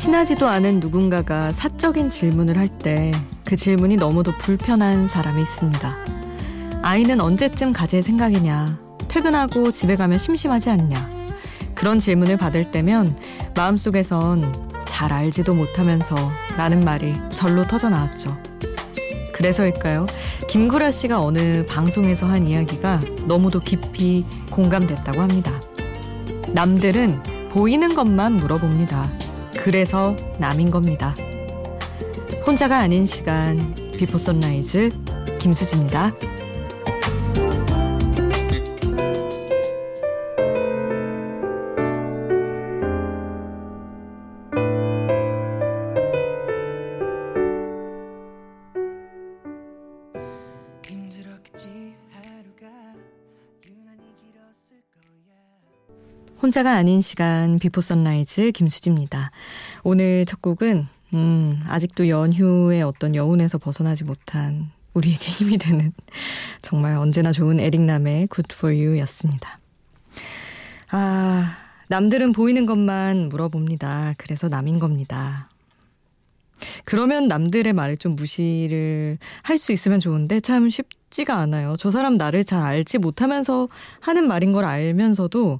친하지도 않은 누군가가 사적인 질문을 할 때 그 질문이 너무도 불편한 사람이 있습니다. 아이는 언제쯤 가질 생각이냐? 퇴근하고 집에 가면 심심하지 않냐? 그런 질문을 받을 때면 마음속에선 잘 알지도 못하면서 라는 말이 절로 터져나왔죠. 그래서일까요? 김구라 씨가 어느 방송에서 한 이야기가 너무도 깊이 공감됐다고 합니다. 남들은 보이는 것만 물어봅니다. 그래서 남인 겁니다. 혼자가 아닌 시간, 비포 선라이즈 김수지입니다. 혼자가 아닌 시간, 비포 선라이즈 김수지입니다. 오늘 첫 곡은 아직도 연휴의 어떤 여운에서 벗어나지 못한 우리에게 힘이 되는 정말 언제나 좋은 에릭남의 Good For You였습니다. 아, 남들은 보이는 것만 물어봅니다. 그래서 남인 겁니다. 그러면 남들의 말을 좀 무시를 할 수 있으면 좋은데 참 쉽지가 않아요. 저 사람 나를 잘 알지 못하면서 하는 말인 걸 알면서도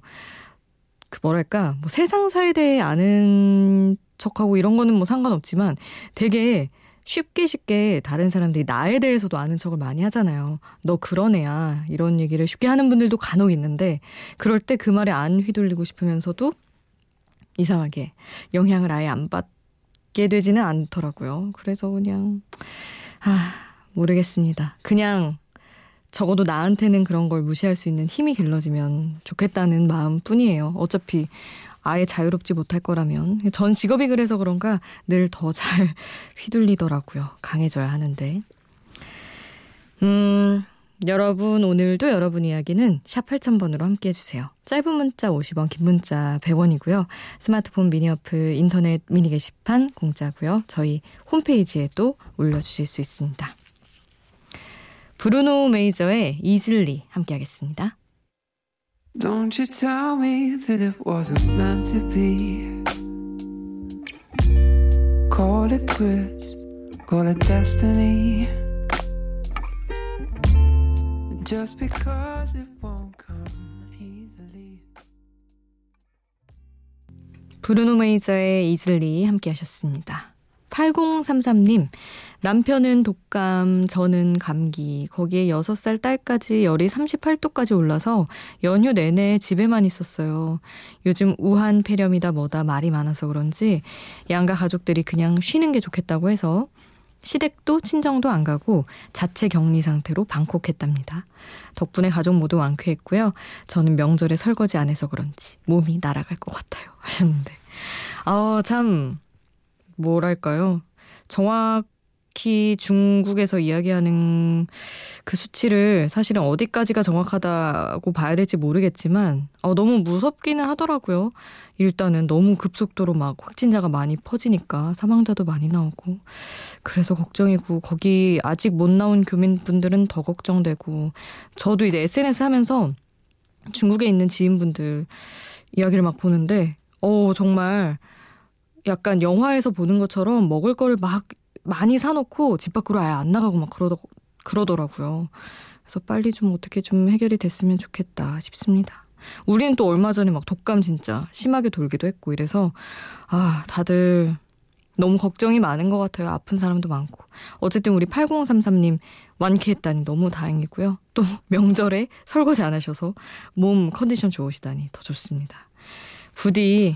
세상사에 대해 아는 척하고 이런 거는 뭐 상관없지만 되게 쉽게 다른 사람들이 나에 대해서도 아는 척을 많이 하잖아요. 너 그런 애야. 이런 얘기를 쉽게 하는 분들도 간혹 있는데 그럴 때 그 말에 안 휘둘리고 싶으면서도 이상하게 영향을 아예 안 받게 되지는 않더라고요. 그래서 그냥 모르겠습니다. 그냥 적어도 나한테는 그런 걸 무시할 수 있는 힘이 길러지면 좋겠다는 마음뿐이에요. 어차피 아예 자유롭지 못할 거라면. 전 직업이 그래서 그런가 늘 더 잘 휘둘리더라고요. 강해져야 하는데. 여러분 오늘도 여러분 이야기는 샵 8000번으로 함께해 주세요. 짧은 문자 50원, 긴 문자 100원이고요. 스마트폰 미니 어플, 인터넷 미니 게시판 공짜고요. 저희 홈페이지에도 올려주실 수 있습니다. 브루노 메이저의 이즐리 함께하겠습니다. Don't you tell me that it wasn't meant to be. Call it quits, call it destiny. Just because it won't come easily. 브루노 메이저의 이즐리 함께하셨습니다. 8033님, 남편은 독감, 저는 감기, 거기에 6살 딸까지 열이 38도까지 올라서 연휴 내내 집에만 있었어요. 요즘 우한 폐렴이다 뭐다 말이 많아서 그런지 양가 가족들이 그냥 쉬는 게 좋겠다고 해서 시댁도 친정도 안 가고 자체 격리 상태로 방콕했답니다. 덕분에 가족 모두 완쾌했고요. 저는 명절에 설거지 안 해서 그런지 몸이 날아갈 것 같아요. 하셨는데 참... 뭐랄까요? 정확히 중국에서 이야기하는 그 수치를 사실은 어디까지가 정확하다고 봐야 될지 모르겠지만 너무 무섭기는 하더라고요. 일단은 너무 급속도로 막 확진자가 많이 퍼지니까 사망자도 많이 나오고 그래서 걱정이고 거기 아직 못 나온 교민분들은 더 걱정되고 저도 이제 SNS 하면서 중국에 있는 지인분들 이야기를 막 보는데 정말 약간 영화에서 보는 것처럼 먹을 거를 막 많이 사놓고 집 밖으로 아예 안 나가고 막 그러더라고요. 그래서 빨리 좀 어떻게 좀 해결이 됐으면 좋겠다 싶습니다. 우리는 또 얼마 전에 막 독감 진짜 심하게 돌기도 했고 이래서 다들 너무 걱정이 많은 것 같아요. 아픈 사람도 많고. 어쨌든 우리 8033님 완쾌했다니 너무 다행이고요. 또 명절에 설거지 안 하셔서 몸 컨디션 좋으시다니 더 좋습니다. 부디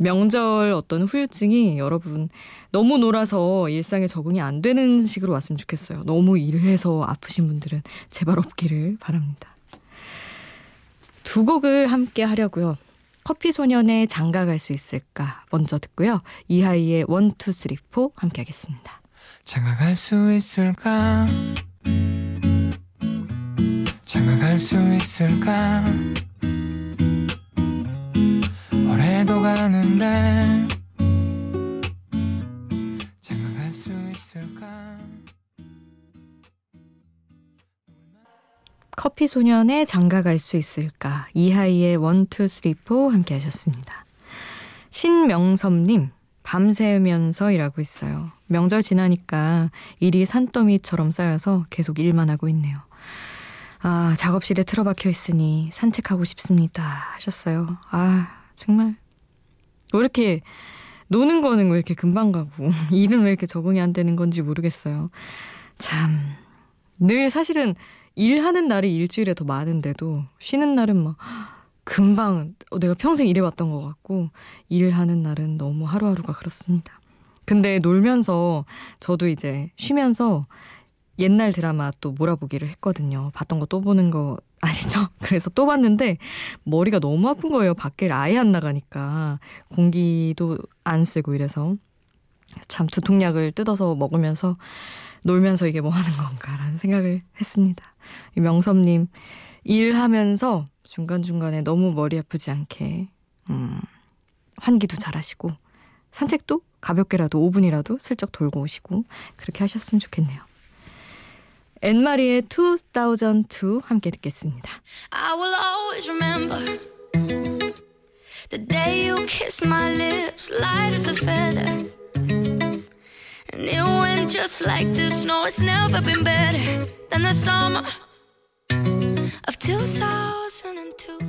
명절 어떤 후유증이 여러분 너무 놀아서 일상에 적응이 안 되는 식으로 왔으면 좋겠어요. 너무 일해서 아프신 분들은 제발 없기를 바랍니다. 두 곡을 함께 하려고요. 커피소년의 장가갈 수 있을까 먼저 듣고요. 이하이의 1, 2, 3, 4 함께 하겠습니다. 장가갈 수 있을까 장가갈 수 있을까 해도 가는데 장가갈 수 있을까? 커피 소년의 장가갈 수 있을까? 이하이의 1, 2, 3, 4 함께 하셨습니다. 신명섭님, 밤새우면서 일하고 있어요. 명절 지나니까 일이 산더미처럼 쌓여서 계속 일만 하고 있네요. 아, 작업실에 틀어박혀 있으니 산책하고 싶습니다 하셨어요. 아, 정말 왜 이렇게 노는 거는 왜 이렇게 금방 가고 일은 왜 이렇게 적응이 안 되는 건지 모르겠어요. 참, 늘 사실은 일하는 날이 일주일에 더 많은데도 쉬는 날은 막 금방 내가 평생 일해왔던 것 같고, 일하는 날은 너무 하루하루가 그렇습니다. 근데 놀면서 저도 이제 쉬면서 옛날 드라마 또 몰아보기를 했거든요. 봤던 거 또 보는 거 아시죠? 그래서 또 봤는데 머리가 너무 아픈 거예요. 밖에 아예 안 나가니까 공기도 안 쐬고 이래서 참 두통약을 뜯어서 먹으면서 놀면서 이게 뭐 하는 건가라는 생각을 했습니다. 명섭님, 일하면서 중간중간에 너무 머리 아프지 않게 환기도 잘하시고 산책도 가볍게라도 5분이라도 슬쩍 돌고 오시고 그렇게 하셨으면 좋겠네요. 엔마리의 2002 함께 듣겠습니다. I will always remember the day you kissed my lips light as a feather and it went just like this. No, it's never been better than the summer of 2002.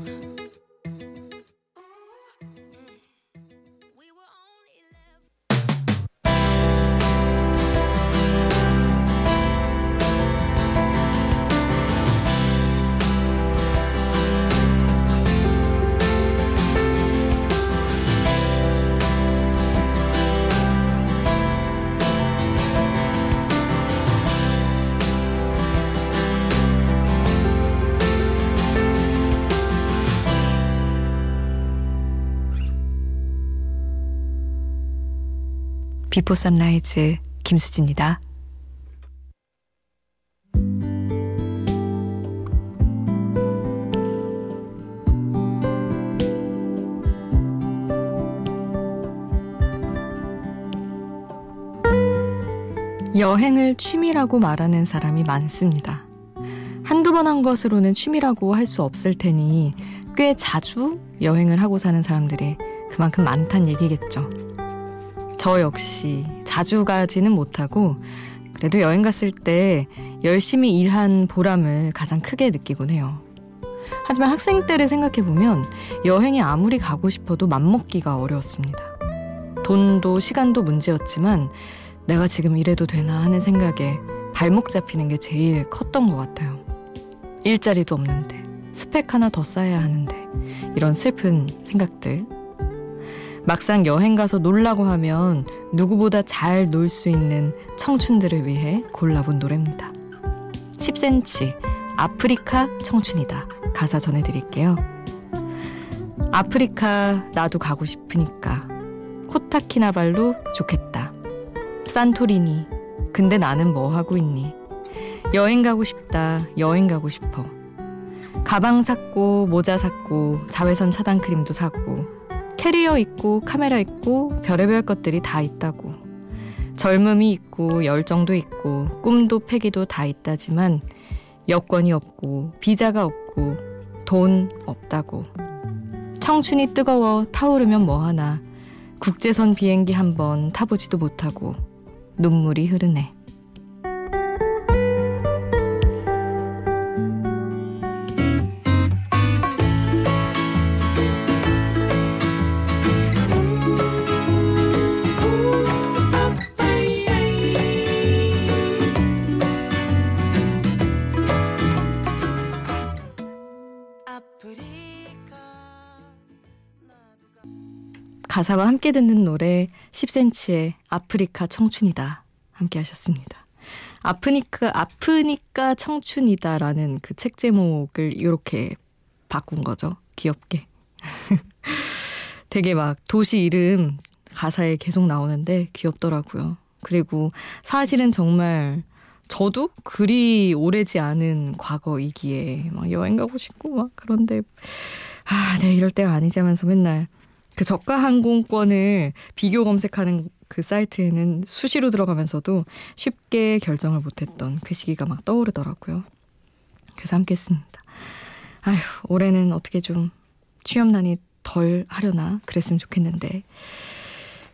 비포 선라이즈 김수지입니다. 여행을 취미라고 말하는 사람이 많습니다. 한두 번 한 것으로는 취미라고 할 수 없을 테니 꽤 자주 여행을 하고 사는 사람들이 그만큼 많단 얘기겠죠. 저 역시 자주 가지는 못하고 그래도 여행 갔을 때 열심히 일한 보람을 가장 크게 느끼곤 해요. 하지만 학생 때를 생각해보면 여행이 아무리 가고 싶어도 맘먹기가 어려웠습니다. 돈도 시간도 문제였지만 내가 지금 이래도 되나 하는 생각에 발목 잡히는 게 제일 컸던 것 같아요. 일자리도 없는데, 스펙 하나 더 쌓아야 하는데, 이런 슬픈 생각들. 막상 여행 가서 놀라고 하면 누구보다 잘 놀 수 있는 청춘들을 위해 골라본 노래입니다. 10cm, 아프리카 청춘이다. 가사 전해드릴게요. 아프리카 나도 가고 싶으니까. 코타키나발루 좋겠다. 산토리니, 근데 나는 뭐 하고 있니? 여행 가고 싶다. 여행 가고 싶어. 가방 샀고 모자 샀고 자외선 차단 크림도 사고 캐리어 있고 카메라 있고 별의별 것들이 다 있다고. 젊음이 있고 열정도 있고 꿈도 패기도 다 있다지만 여권이 없고 비자가 없고 돈 없다고. 청춘이 뜨거워 타오르면 뭐하나. 국제선 비행기 한번 타보지도 못하고 눈물이 흐르네. 가사와 함께 듣는 노래 10cm의 아프리카 청춘이다 함께 하셨습니다. 아프니까 청춘이다라는 그 책 제목을 이렇게 바꾼 거죠. 귀엽게. 되게 막 도시 이름 가사에 계속 나오는데 귀엽더라고요. 그리고 사실은 정말 저도 그리 오래지 않은 과거이기에 막 여행 가고 싶고 막 그런데 내가 이럴 때가 아니지 하면서 맨날 그 저가 항공권을 비교 검색하는 그 사이트에는 수시로 들어가면서도 쉽게 결정을 못했던 그 시기가 막 떠오르더라고요. 그래서 함께 했습니다. 아휴, 올해는 어떻게 좀 취업난이 덜 하려나 그랬으면 좋겠는데.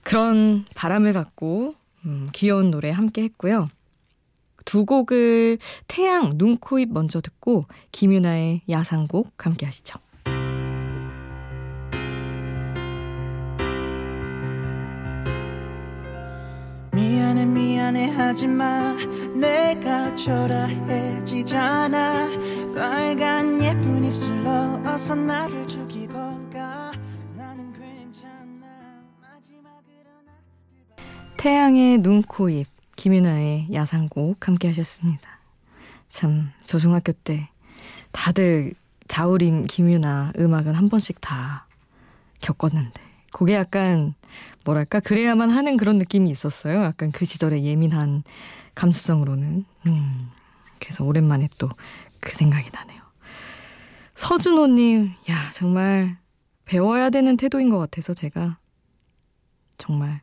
그런 바람을 갖고 귀여운 노래 함께 했고요. 두 곡을 태양, 눈, 코, 입 먼저 듣고 김윤아의 야상곡 함께 하시죠. 미안해 미안해 하지마 내가 초라해지잖아 빨간 예쁜 입술로 어서 나를 죽이고 가 나는 괜찮아 마지막으로 나 태양의 눈, 코, 입 김윤아의 야상곡 함께 하셨습니다. 참 저 중학교 때 다들 자우림, 김윤아 음악은 한 번씩 다 겪었는데 그게 약간 뭐랄까 그래야만 하는 그런 느낌이 있었어요. 약간 그 시절의 예민한 감수성으로는. 그래서 오랜만에 또 그 생각이 나네요. 서준호님, 야 정말 배워야 되는 태도인 것 같아서 제가 정말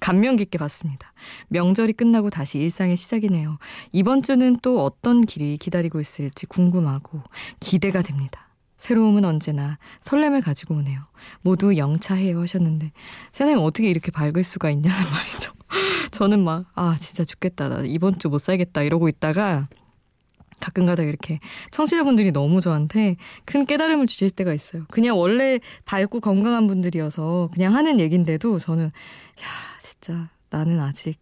감명 깊게 봤습니다. 명절이 끝나고 다시 일상의 시작이네요. 이번 주는 또 어떤 길이 기다리고 있을지 궁금하고 기대가 됩니다. 새로움은 언제나 설렘을 가지고 오네요. 모두 영차해요 하셨는데 세상에 어떻게 이렇게 밝을 수가 있냐는 말이죠. 저는 막 아 진짜 죽겠다. 나 이번 주 못 살겠다 이러고 있다가 가끔가다 이렇게 청취자분들이 너무 저한테 큰 깨달음을 주실 때가 있어요. 그냥 원래 밝고 건강한 분들이어서 그냥 하는 얘기인데도 저는 야 진짜 나는 아직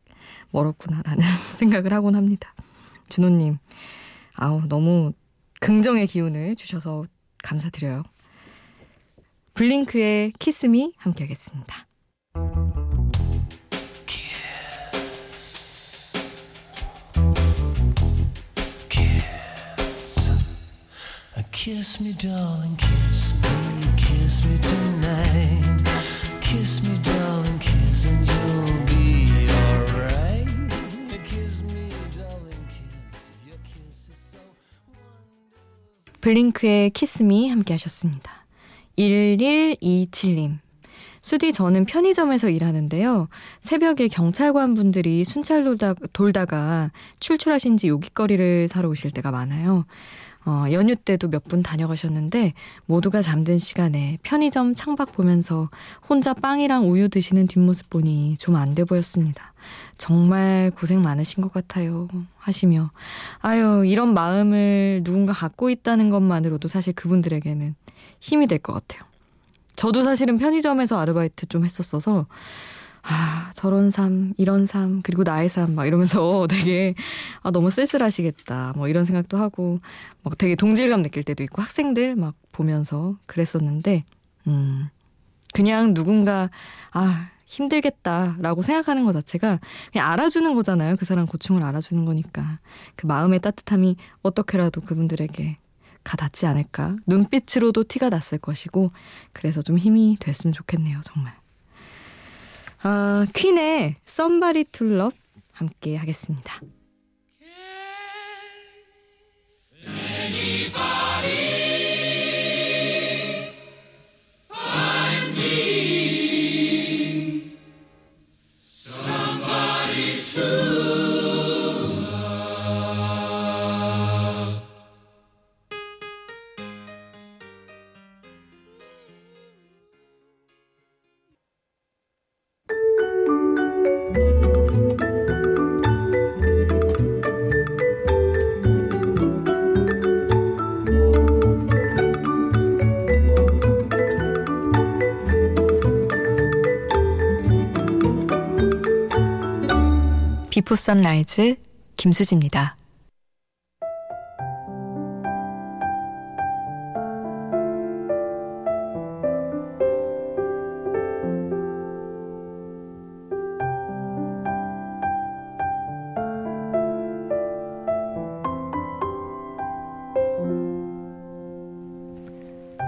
멀었구나라는 생각을 하곤 합니다. 준호님 아우 너무 긍정의 기운을 주셔서 감사드려요. 블링크의 키스미 함께 하겠습니다. Kiss me, darling, kiss me tonight. Kiss me, darling, kiss and you'll be alright. Kiss me, darling, kiss. Your kiss is so wonderful. 블링크의 Kiss Me 함께 하셨습니다. 1127님. 수디 저는 편의점에서 일하는데요. 새벽에 경찰관 분들이 순찰 돌다가 출출하신 지 요깃거리를 사러 오실 때가 많아요. 연휴 때도 몇 분 다녀가셨는데 모두가 잠든 시간에 편의점 창밖 보면서 혼자 빵이랑 우유 드시는 뒷모습 보니 좀 안 돼 보였습니다. 정말 고생 많으신 것 같아요 하시며 아유 이런 마음을 누군가 갖고 있다는 것만으로도 사실 그분들에게는 힘이 될 것 같아요. 저도 사실은 편의점에서 아르바이트 좀 했었어서 아 저런 삶 이런 삶 그리고 나의 삶 막 이러면서 되게 아 너무 쓸쓸하시겠다 뭐 이런 생각도 하고 막 되게 동질감 느낄 때도 있고 학생들 막 보면서 그랬었는데 그냥 누군가 아 힘들겠다라고 생각하는 것 자체가 그냥 알아주는 거잖아요. 그 사람 고충을 알아주는 거니까 그 마음의 따뜻함이 어떻게라도 그분들에게 가닿지 않을까 눈빛으로도 티가 났을 것이고 그래서 좀 힘이 됐으면 좋겠네요 정말. 아, 퀸의 Somebody to Love 함께 하겠습니다. Anybody find me somebody to love. 비포 선라이즈 김수지입니다.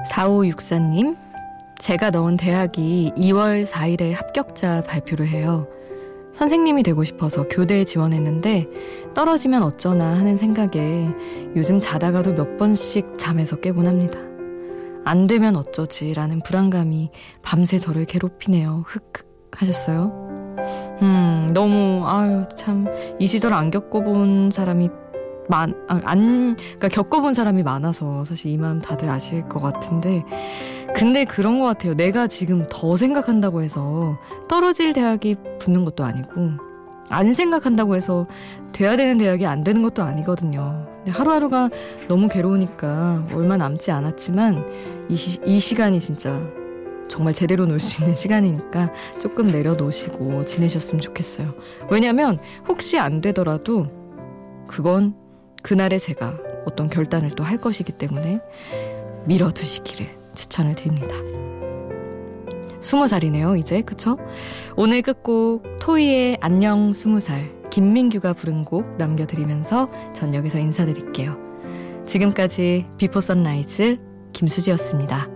사오육사님, 제가 넣은 대학이 2월 4일에 합격자 발표를 해요. 선생님이 되고 싶어서 교대에 지원했는데 떨어지면 어쩌나 하는 생각에 요즘 자다가도 몇 번씩 잠에서 깨곤 합니다. 안 되면 어쩌지라는 불안감이 밤새 저를 괴롭히네요. 흑흑 하셨어요. 너무 아유 참 이 시절 안 겪어본 사람이 그러니까 겪어본 사람이 많아서 사실 이 마음 다들 아실 것 같은데 근데 그런 것 같아요. 내가 지금 더 생각한다고 해서 떨어질 대학이 붙는 것도 아니고, 안 생각한다고 해서 돼야 되는 대학이 안 되는 것도 아니거든요. 근데 하루하루가 너무 괴로우니까 얼마 남지 않았지만 이 시간이 진짜 정말 제대로 놀 수 있는 시간이니까 조금 내려놓으시고 지내셨으면 좋겠어요. 왜냐하면 혹시 안 되더라도 그건 그날에 제가 어떤 결단을 또 할 것이기 때문에 밀어두시기를 추천을 드립니다. 20살이네요 이제, 그쵸? 오늘 끝곡 토이의 안녕 20살, 김민규가 부른 곡 남겨드리면서 전 여기서 인사드릴게요. 지금까지 비포 선라이즈 김수지였습니다.